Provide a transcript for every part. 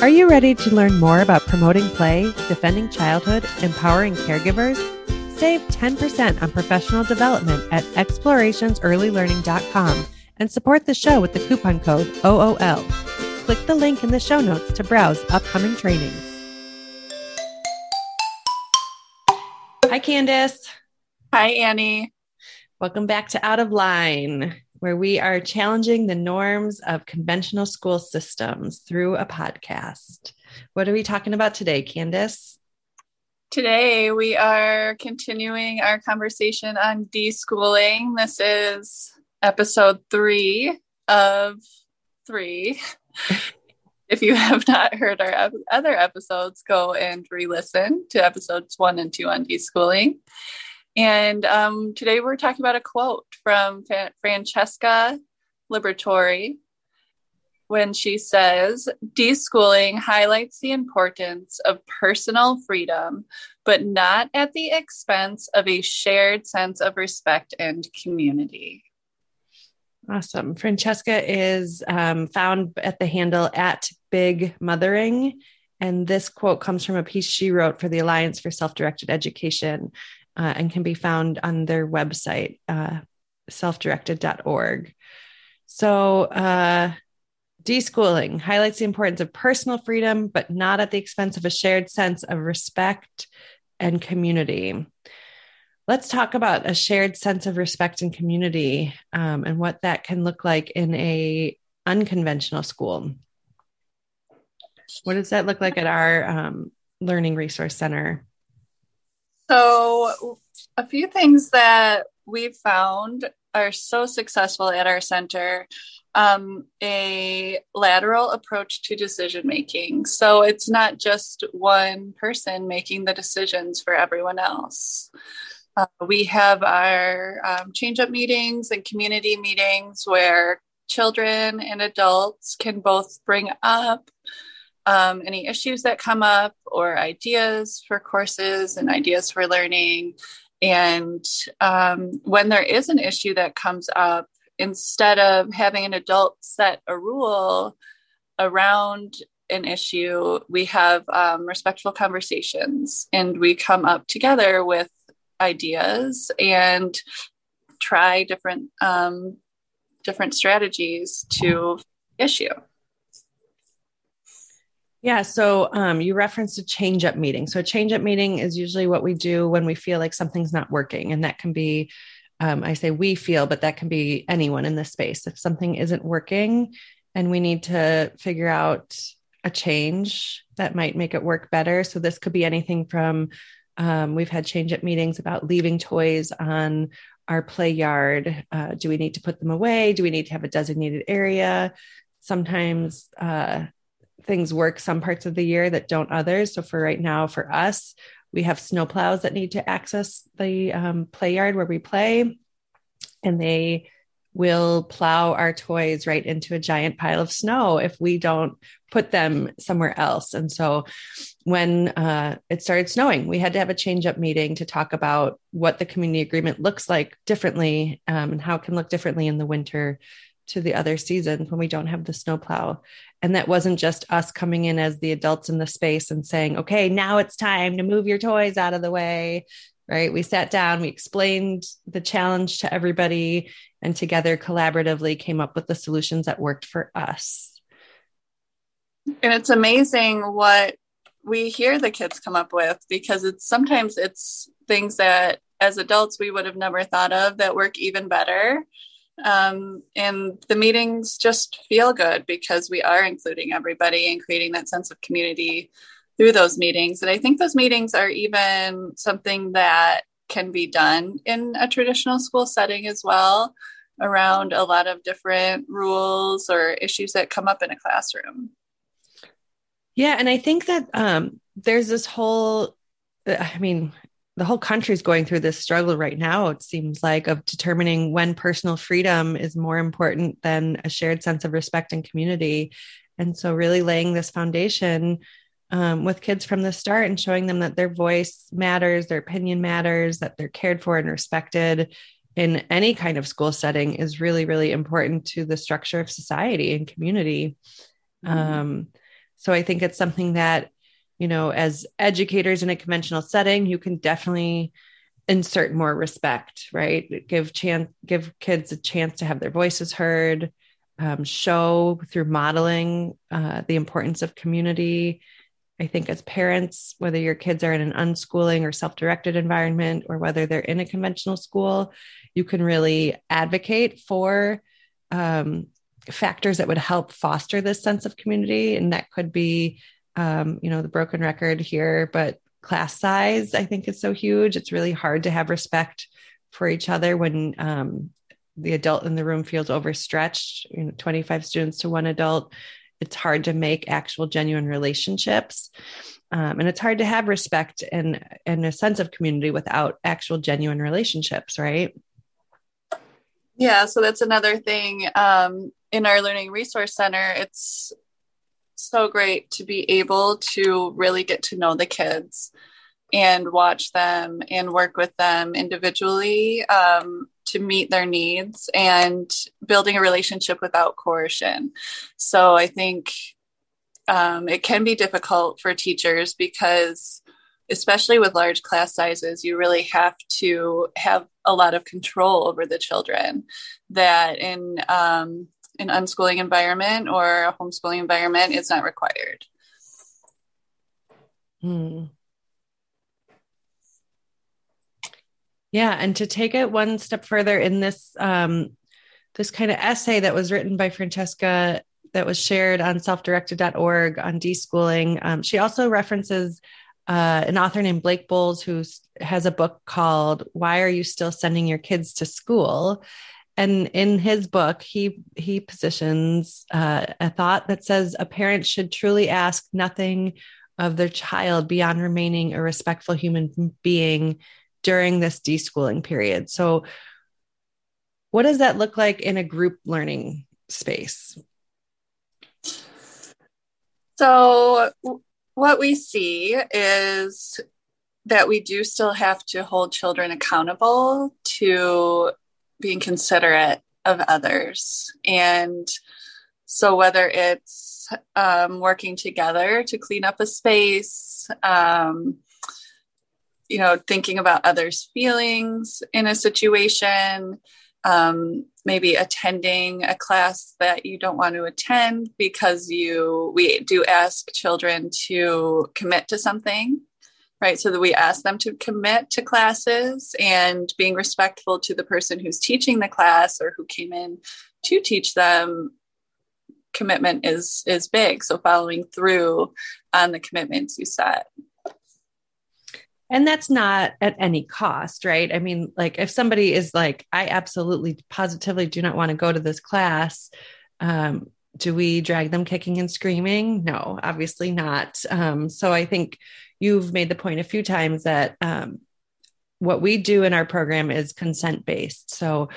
Are you ready to learn more about promoting play, defending childhood, empowering caregivers? Save 10% on professional development at explorationsEarlyLearning.com and support the show with the coupon code OOL. Click the link in the show notes to browse upcoming trainings. Hi, Candace. Hi, Annie. Welcome back to Out of Line, where we are challenging the norms of conventional school systems through a podcast. What are we talking about today, Candace? Today, we are continuing our conversation on deschooling. This is episode 3 of 3. If you have not heard our other episodes, go and re-listen to episodes 1 and 2 on deschooling. And today we're talking about a quote from Francesca Liberatore when she says, "Deschooling highlights the importance of personal freedom, but not at the expense of a shared sense of respect and community." Awesome. Francesca is found at the handle at Big Mothering. And this quote comes from a piece she wrote for the Alliance for Self-Directed Education and can be found on their website, selfdirected.org. So deschooling highlights the importance of personal freedom, but not at the expense of a shared sense of respect and community. Let's talk about a shared sense of respect and community and what that can look like in a unconventional school. What does that look like at our Learning Resource Center? So a few things that we've found are so successful at our center, a lateral approach to decision-making. So it's not just one person making the decisions for everyone else. We have our change-up meetings and community meetings where children and adults can both bring up any issues that come up or ideas for courses and ideas for learning. And when there is an issue that comes up, instead of having an adult set a rule around an issue, we have respectful conversations, and we come up together with ideas and try different different strategies to issue. Yeah. So you referenced a change up meeting. So a change up meeting is usually what we do when we feel like something's not working. And that can be, I say we feel, but that can be anyone in this space. If something isn't working and we need to figure out a change that might make it work better. So this could be anything from we've had change up meetings about leaving toys on our play yard. Do we need to put them away? Do we need to have a designated area? Sometimes things work some parts of the year that don't others. So for right now, for us, we have snowplows that need to access the play yard where we play, and they will plow our toys right into a giant pile of snow if we don't put them somewhere else. And so when it started snowing, we had to have a change up meeting to talk about what the community agreement looks like differently and how it can look differently in the winter to the other seasons when we don't have the snowplow. And that wasn't just us coming in as the adults in the space and saying, okay, now it's time to move your toys out of the way, right? We sat down, we explained the challenge to everybody, and together collaboratively came up with the solutions that worked for us. And it's amazing what we hear the kids come up with, because it's sometimes it's things that as adults we would have never thought of that work even better. And the meetings just feel good because we are including everybody and creating that sense of community through those meetings. And I think those meetings are even something that can be done in a traditional school setting as well, around a lot of different rules or issues that come up in a classroom. Yeah. And I think that there's this whole, I mean, the whole country's going through this struggle right now, it seems like, of determining when personal freedom is more important than a shared sense of respect and community. And so really laying this foundation with kids from the start and showing them that their voice matters, their opinion matters, that they're cared for and respected in any kind of school setting is really, really important to the structure of society and community. Mm-hmm. So I think it's something that, you know, as educators in a conventional setting, you can definitely insert more respect, right? Give kids a chance to have their voices heard, show through modeling the importance of community. I think as parents, whether your kids are in an unschooling or self-directed environment, or whether they're in a conventional school, you can really advocate for factors that would help foster this sense of community. And that could be, you know, the broken record here, but class size, I think, is so huge. It's really hard to have respect for each other when the adult in the room feels overstretched, you know, 25 students to one adult. It's hard to make actual genuine relationships. And it's hard to have respect and a sense of community without actual genuine relationships, right? Yeah. So that's another thing in our Learning Resource Center. It's so great to be able to really get to know the kids and watch them and work with them individually to meet their needs and building a relationship without coercion. So I think it can be difficult for teachers because, especially with large class sizes, you really have to have a lot of control over the children that in an unschooling environment or a homeschooling environment is not required. Hmm. Yeah. And to take it one step further in this, this kind of essay that was written by Francesca that was shared on selfdirected.org on deschooling. She also references an author named Blake Bowles, who has a book called Why Are You Still Sending Your Kids to School? And in his book, he positions a thought that says a parent should truly ask nothing of their child beyond remaining a respectful human being during this deschooling period. So what does that look like in a group learning space? So what we see is that we do still have to hold children accountable to being considerate of others. And so whether it's working together to clean up a space, you know, thinking about others' feelings in a situation, maybe attending a class that you don't want to attend because we do ask children to commit to something, right? So that we ask them to commit to classes and being respectful to the person who's teaching the class or who came in to teach them. Commitment is big. So following through on the commitments you set. And that's not at any cost, right? I mean, like if somebody is like, I absolutely positively do not want to go to this class. Do we drag them kicking and screaming? No, obviously not. So I think you've made the point a few times that what we do in our program is consent-based. So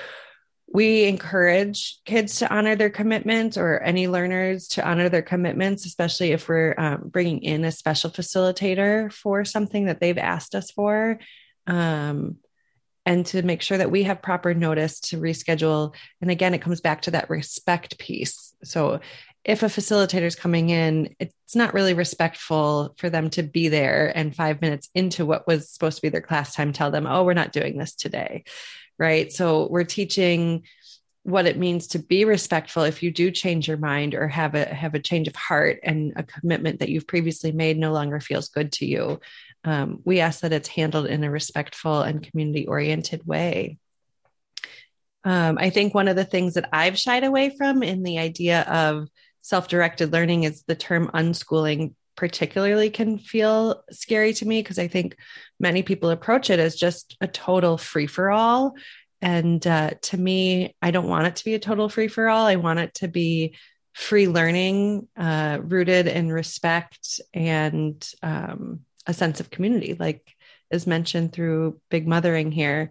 we encourage kids to honor their commitments or any learners to honor their commitments, especially if we're bringing in a special facilitator for something that they've asked us for, and to make sure that we have proper notice to reschedule. And again, it comes back to that respect piece. So if a facilitator is coming in, it's not really respectful for them to be there and 5 minutes into what was supposed to be their class time, tell them, oh, we're not doing this today. Right. So we're teaching what it means to be respectful if you do change your mind or have a change of heart and a commitment that you've previously made no longer feels good to you. We ask that it's handled in a respectful and community-oriented way. I think one of the things that I've shied away from in the idea of self-directed learning is the term unschooling particularly can feel scary to me because I think many people approach it as just a total free-for-all. And to me, I don't want it to be a total free-for-all. I want it to be free learning, rooted in respect and a sense of community, like is mentioned through Big Mothering here.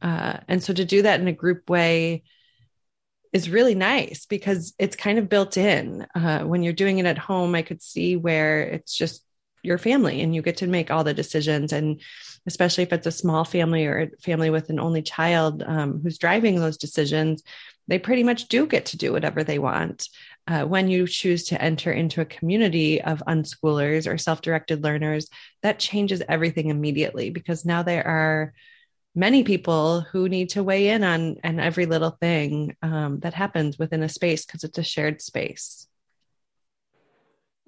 And so to do that in a group way is really nice because it's kind of built in. When you're doing it at home, I could see where it's just your family and you get to make all the decisions. And especially if it's a small family or a family with an only child who's driving those decisions, they pretty much do get to do whatever they want. when you choose to enter into a community of unschoolers or self-directed learners, that changes everything immediately, because now there are many people who need to weigh in on and every little thing that happens within a space, because it's a shared space.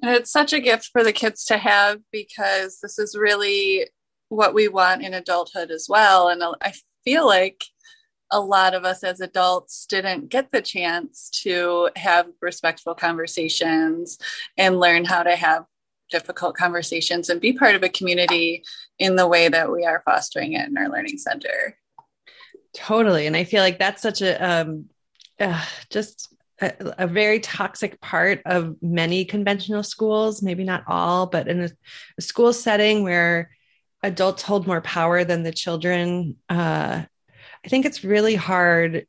And it's such a gift for the kids to have, because this is really what we want in adulthood as well. And I feel like a lot of us as adults didn't get the chance to have respectful conversations and learn how to have difficult conversations and be part of a community in the way that we are fostering it in our learning center. Totally. And I feel like that's such a very toxic part of many conventional schools, maybe not all, but in a school setting where adults hold more power than the children. I think it's really hard.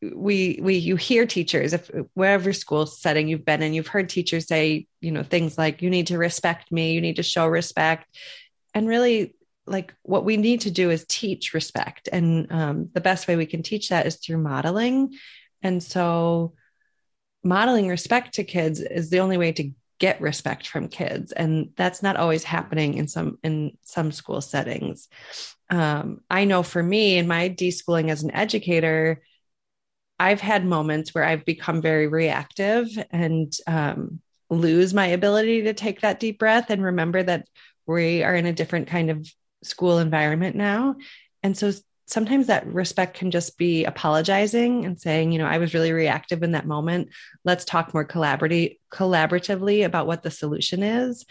You hear teachers, if wherever school setting you've been in, you've heard teachers say, you know, things like, you need to respect me, you need to show respect. And really, like, what we need to do is teach respect. And the best way we can teach that is through modeling. And so modeling respect to kids is the only way to get respect from kids. And that's not always happening in some school settings. I know for me in my deschooling as an educator, I've had moments where I've become very reactive and lose my ability to take that deep breath and remember that we are in a different kind of school environment now. And so sometimes that respect can just be apologizing and saying, you know, I was really reactive in that moment. Let's talk more collaboratively about what the solution is.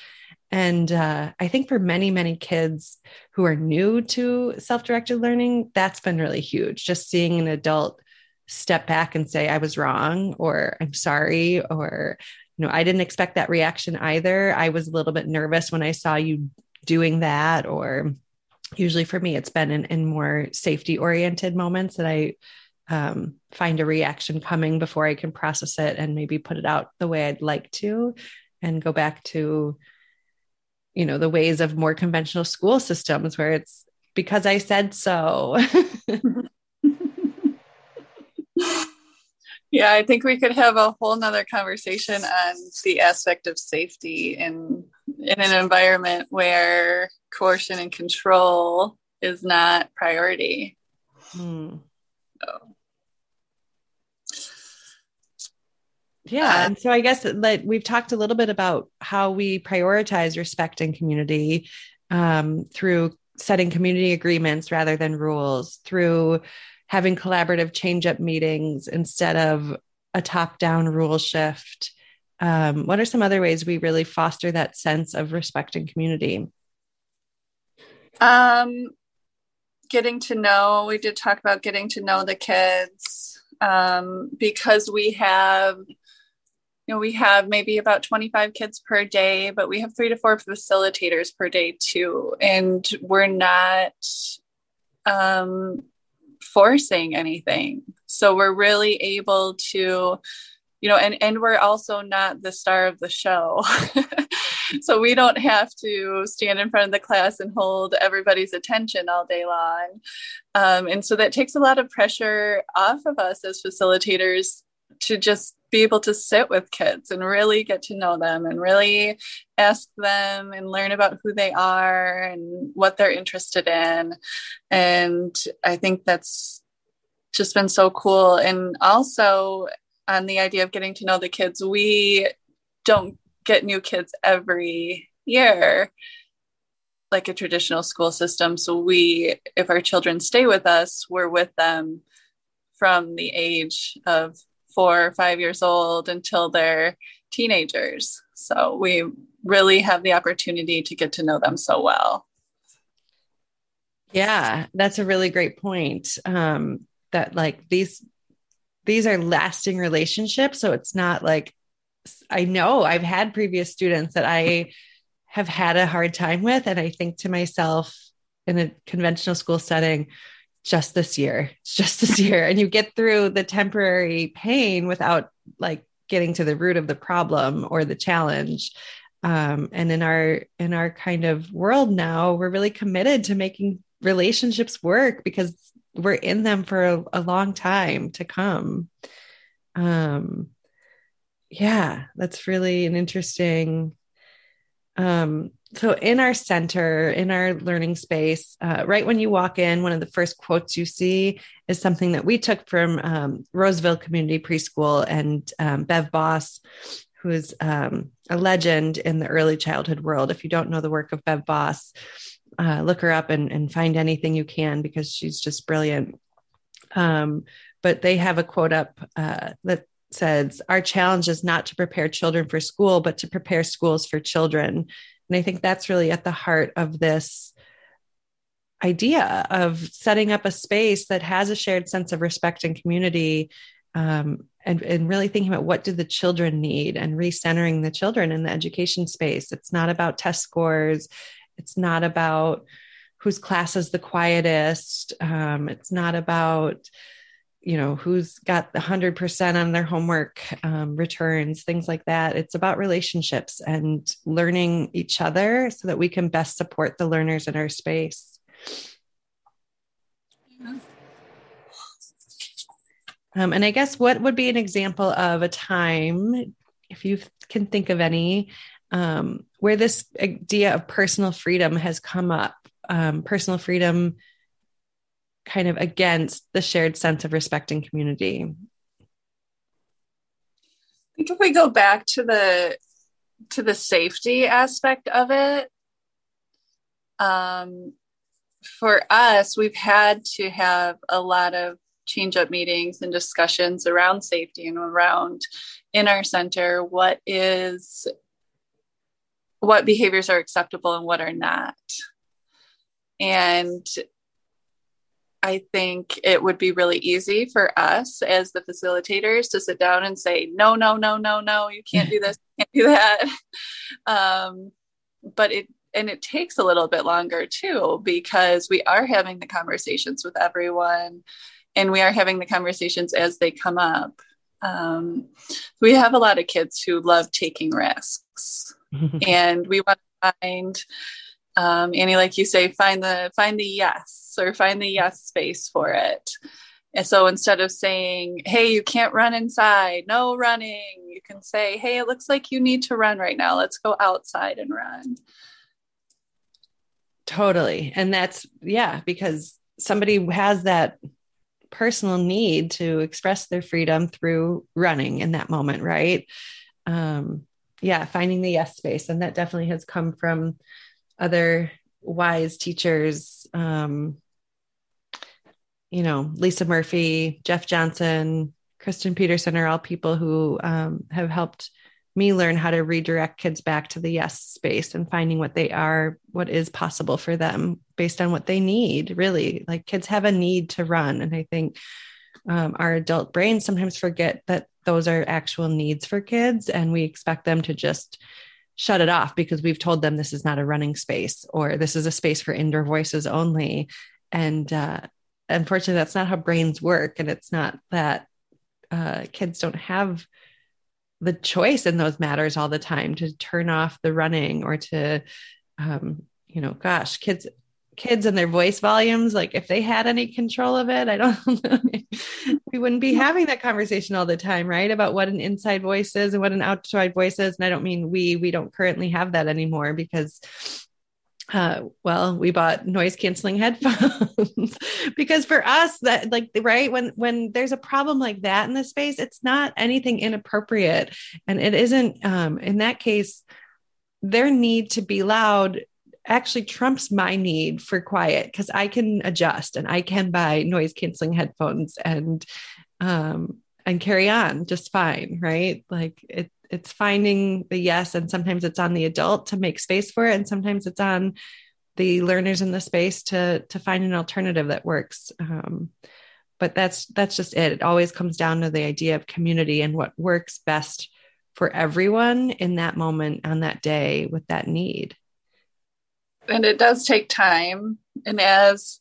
And I think for many, many kids who are new to self-directed learning, that's been really huge. Just seeing an adult step back and say, I was wrong, or I'm sorry, or, you know, I didn't expect that reaction either. I was a little bit nervous when I saw you doing that. Or usually for me, it's been in more safety oriented moments that I find a reaction coming before I can process it and maybe put it out the way I'd like to, and go back to, you know, the ways of more conventional school systems where it's because I said so. Yeah, I think we could have a whole nother conversation on the aspect of safety in an environment where coercion and control is not priority. Hmm. So. Yeah, and so I guess that we've talked a little bit about how we prioritize respect and community through setting community agreements rather than rules, through having collaborative change-up meetings instead of a top-down rule shift. What are some other ways we really foster that sense of respect and community? Getting to know, we did talk about getting to know the kids, because we have, you know, we have maybe about 25 kids per day, but we have 3 to 4 facilitators per day too. And we're not, forcing anything. So we're really able to, you know, and we're also not the star of the show. So we don't have to stand in front of the class and hold everybody's attention all day long. And so that takes a lot of pressure off of us as facilitators to just be able to sit with kids and really get to know them and really ask them and learn about who they are and what they're interested in. And I think that's just been so cool. And also on the idea of getting to know the kids, we don't get new kids every year like a traditional school system. So we, if our children stay with us, we're with them from the age of 4 or 5 years old until they're teenagers. So we really have the opportunity to get to know them so well. Yeah, that's a really great point. That like these are lasting relationships. So it's not like, I know I've had previous students that I have had a hard time with. And I think to myself in a conventional school setting, it's just this year. And you get through the temporary pain without like getting to the root of the problem or the challenge. And in our kind of world now, we're really committed to making relationships work because we're in them for a long time to come. yeah, that's really an interesting. So in our center, in our learning space, right when you walk in, one of the first quotes you see is something that we took from Roseville Community Preschool and Bev Boss, who is a legend in the early childhood world. If you don't know the work of Bev Boss, look her up and find anything you can, because she's just brilliant. But they have a quote up that says, "Our challenge is not to prepare children for school, but to prepare schools for children." And I think that's really at the heart of this idea of setting up a space that has a shared sense of respect and community, and really thinking about what do the children need and recentering the children in the education space. It's not about test scores. It's not about whose class is the quietest. It's not about, you know, who's got the 100% on their homework returns, things like that. It's about relationships and learning each other so that we can best support the learners in our space. And I guess what would be an example of a time, if you can think of any, where this idea of personal freedom has come up, personal freedom kind of against the shared sense of respect and community? I think if we go back to the safety aspect of it, for us, we've had to have a lot of change up meetings and discussions around safety and around, in our center, what behaviors are acceptable and what are not. And I think it would be really easy for us as the facilitators to sit down and say, no, you can't do this, you can't do that. But it takes a little bit longer too, because we are having the conversations with everyone, and we are having the conversations as they come up. We have a lot of kids who love taking risks, and we want to find, Annie, like you say, find the yes, or find the yes space for it. And so instead of saying, hey, you can't run inside, no running, you can say, hey, it looks like you need to run right now. Let's go outside and run. Totally. And that's, yeah, because somebody has that personal need to express their freedom through running in that moment. Right. Yeah. Finding the yes space. And that definitely has come from other wise teachers, Lisa Murphy, Jeff Johnson, Kristen Peterson are all people who have helped me learn how to redirect kids back to the yes space and finding what they are, what is possible for them based on what they need. Really, like, kids have a need to run. And I think our adult brains sometimes forget that those are actual needs for kids, and we expect them to just shut it off because we've told them this is not a running space, or this is a space for indoor voices only. And unfortunately, that's not how brains work. And it's not that kids don't have the choice in those matters all the time to turn off the running or to, kids and their voice volumes. Like, if they had any control of it, I don't know, we wouldn't be having that conversation all the time, right? About what an inside voice is and what an outside voice is. And I don't mean we don't currently have that anymore because, we bought noise canceling headphones because for us that, like, right. When there's a problem like that in the space, it's not anything inappropriate. And it isn't, in that case, their need to be loud actually trumps my need for quiet, because I can adjust and I can buy noise canceling headphones and carry on just fine. Right. Like, it's finding the yes. And sometimes it's on the adult to make space for it. And sometimes it's on the learners in the space to find an alternative that works. But that's just it. It always comes down to the idea of community and what works best for everyone in that moment, on that day, with that need. And it does take time. And as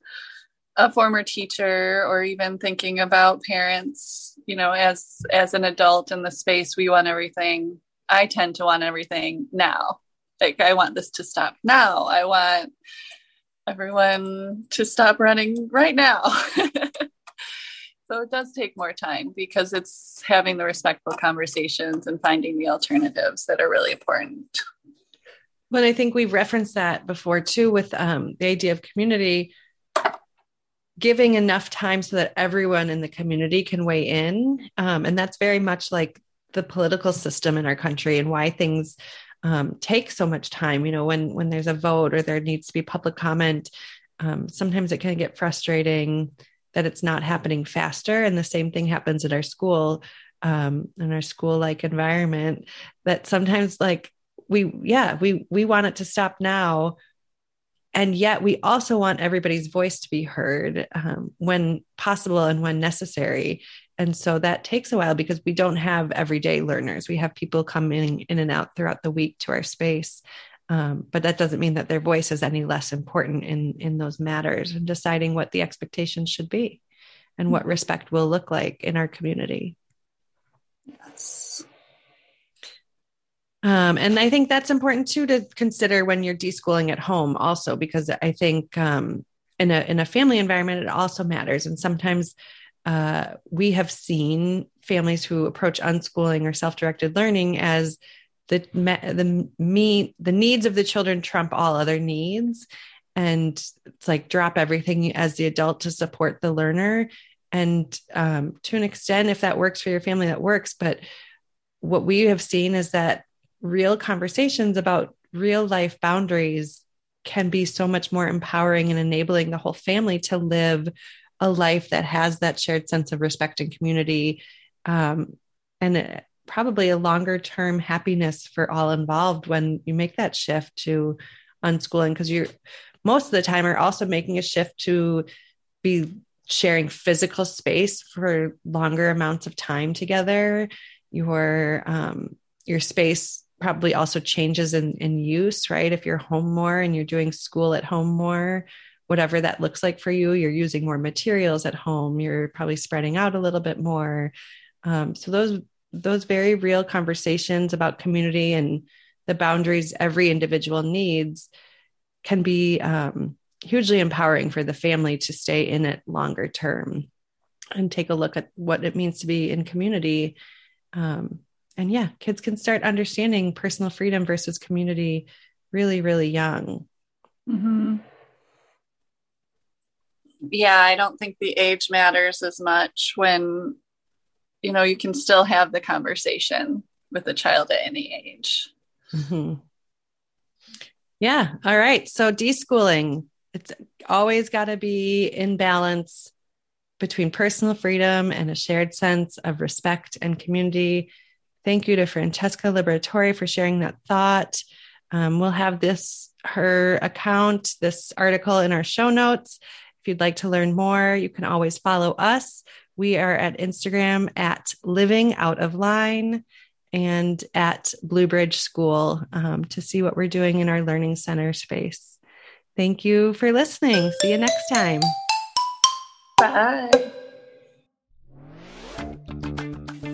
a former teacher, or even thinking about parents, as an adult in the space, we want everything. I tend to want everything now. Like, I want this to stop now. I want everyone to stop running right now. So it does take more time because it's having the respectful conversations and finding the alternatives that are really important. But I think we've referenced that before too, with the idea of community, giving enough time so that everyone in the community can weigh in. And that's very much like the political system in our country and why things take so much time. You know, when there's a vote or there needs to be public comment, sometimes it can get frustrating that it's not happening faster. And the same thing happens at our school, in our school-like environment, that sometimes like we want it to stop now. And yet we also want everybody's voice to be heard when possible and when necessary. And so that takes a while because we don't have everyday learners. We have people coming in and out throughout the week to our space. But that doesn't mean that their voice is any less important in those matters and deciding what the expectations should be and what respect will look like in our community. Yes. And I think that's important too, to consider when you're deschooling at home also, because I think in a family environment, it also matters. And sometimes we have seen families who approach unschooling or self-directed learning as the needs of the children trump all other needs. And it's like, drop everything as the adult to support the learner. And to an extent, if that works for your family, that works. But what we have seen is that real conversations about real life boundaries can be so much more empowering and enabling the whole family to live a life that has that shared sense of respect and community, and probably a longer term happiness for all involved when you make that shift to unschooling, because you're most of the time are also making a shift to be sharing physical space for longer amounts of time together. Your space probably also changes in use, right? If you're home more and you're doing school at home more, whatever that looks like for you, you're using more materials at home. You're probably spreading out a little bit more. So those very real conversations about community and the boundaries every individual needs can be hugely empowering for the family to stay in it longer term and take a look at what it means to be in community. And yeah, kids can start understanding personal freedom versus community really, really young. Mm-hmm. Yeah, I don't think the age matters as much when, you know, you can still have the conversation with a child at any age. Mm-hmm. Yeah. All right. So deschooling, it's always got to be in balance between personal freedom and a shared sense of respect and community. Thank you to Francesca Liberatore for sharing that thought. We'll have her account, this article in our show notes. If you'd like to learn more, you can always follow us. We are at Instagram at Living Out of Line and at Bluebridge School to see what we're doing in our learning center space. Thank you for listening. See you next time. Bye.